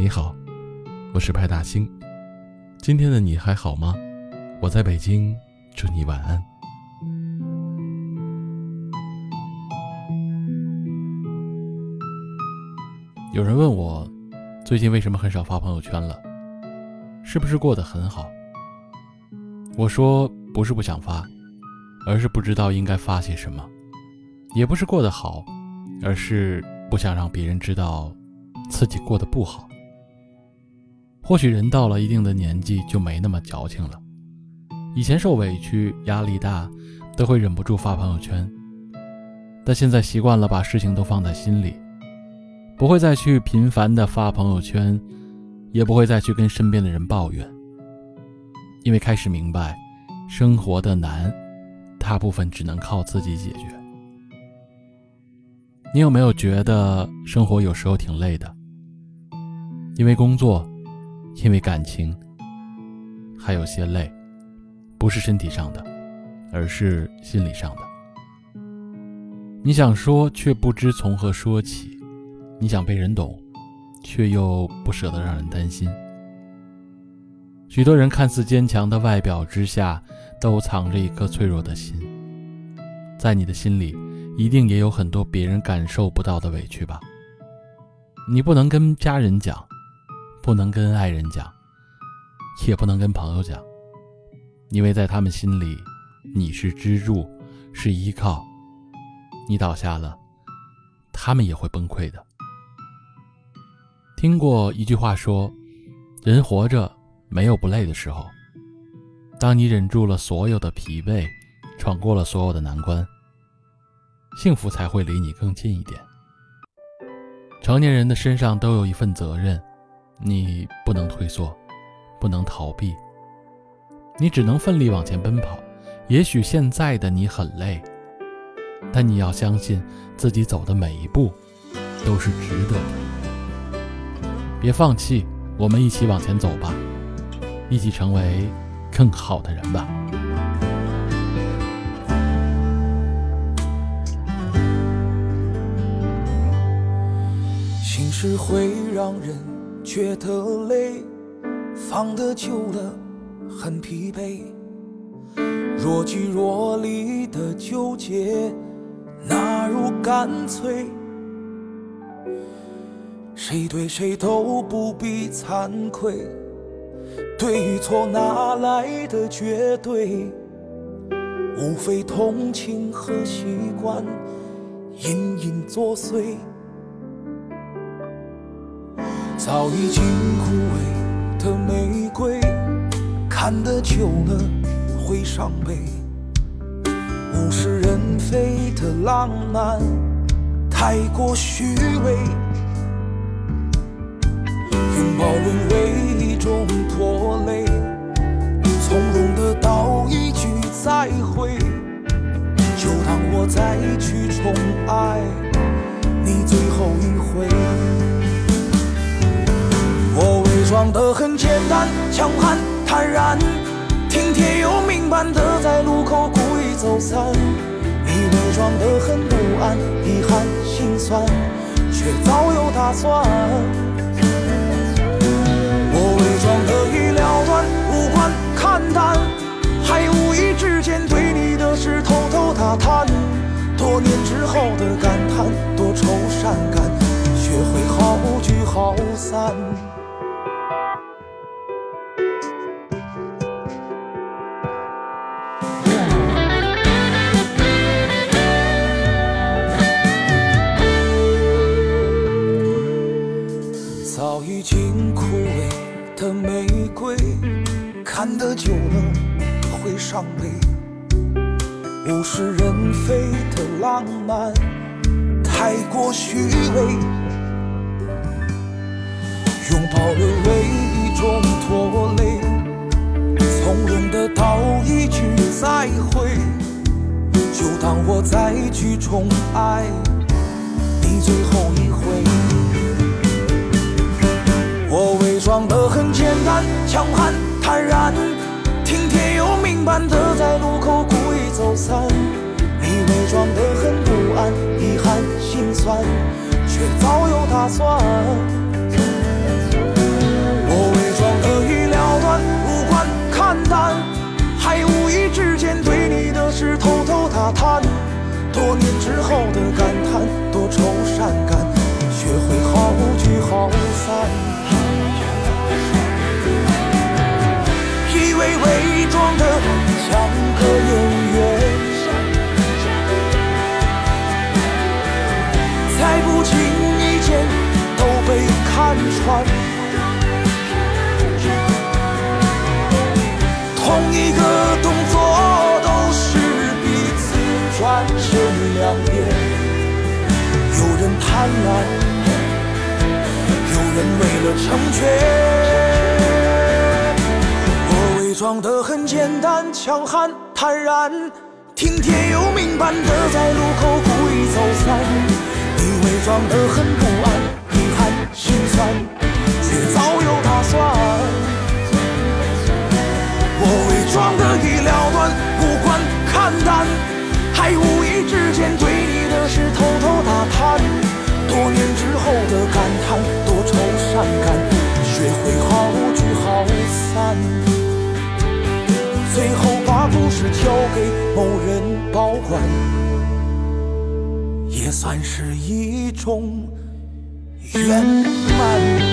你好，我是派大星。今天的你还好吗？我在北京，祝你晚安。有人问我，最近为什么很少发朋友圈了？是不是过得很好？我说不是不想发，而是不知道应该发些什么。也不是过得好，而是不想让别人知道自己过得不好。或许人到了一定的年纪就没那么矫情了，以前受委屈压力大都会忍不住发朋友圈，但现在习惯了把事情都放在心里，不会再去频繁的发朋友圈，也不会再去跟身边的人抱怨，因为开始明白生活的难大部分只能靠自己解决。你有没有觉得生活有时候挺累的？因为工作，因为感情，还有些累，不是身体上的，而是心理上的。你想说，却不知从何说起；你想被人懂，却又不舍得让人担心。许多人看似坚强的外表之下，都藏着一颗脆弱的心。在你的心里一定也有很多别人感受不到的委屈吧。你不能跟家人讲，不能跟爱人讲，也不能跟朋友讲，因为在他们心里你是支柱，是依靠。你倒下了，他们也会崩溃的。听过一句话说，人活着没有不累的时候。当你忍住了所有的疲惫，闯过了所有的难关，幸福才会离你更近一点。成年人的身上都有一份责任，你不能退缩，不能逃避，你只能奋力往前奔跑。也许现在的你很累，但你要相信自己走的每一步都是值得的。别放弃，我们一起往前走吧，一起成为更好的人吧。心事会让人觉得累，放得久了很疲惫，若即若离的纠结，哪如干脆，谁对谁都不必惭愧，对与错哪来的绝对，无非同情和习惯隐隐作祟，早已经枯萎的玫瑰，看得久了会伤悲，物是人非的浪漫太过虚伪，拥抱沦为一种拖累，从容的道一句再会，就当我再去宠爱你最后一回。我伪装得很简单，强悍坦然，体贴又明白的在路口故意走散。你伪装得很不安，遗憾心酸，却早有打算。我伪装得已了断，无关看淡，还无意之间对你的事偷偷打探。多年之后的感叹，多愁善感，学会好聚好散。早已经枯萎的玫瑰，看得久了会伤悲，物是人非的浪漫太过虚伪，拥抱沦为一种拖累，从容的道一句再会，就当我再去宠爱你最后一回。我伪装得很简单，强悍坦然，体贴又明白的在路口故意走散。你伪装得很不安，遗憾心酸，却早有打算。之后的感叹，多愁善感，学会好聚好散。一位伪装的像个演员，才不经意间都被看穿。同一个动作。 转身两边，有人贪婪，有人为了成全。我伪装得很简单，强悍坦然，听天由命般的在路口故意走散。你伪装得很不安，遗憾心酸，却早有打算。我伪装得已了断，无关看淡。 还无意之间对你的事偷偷打探，多年之后的感叹，多愁善感，学会好聚好散，最后把故事交给某人保管，也算是一种圆满。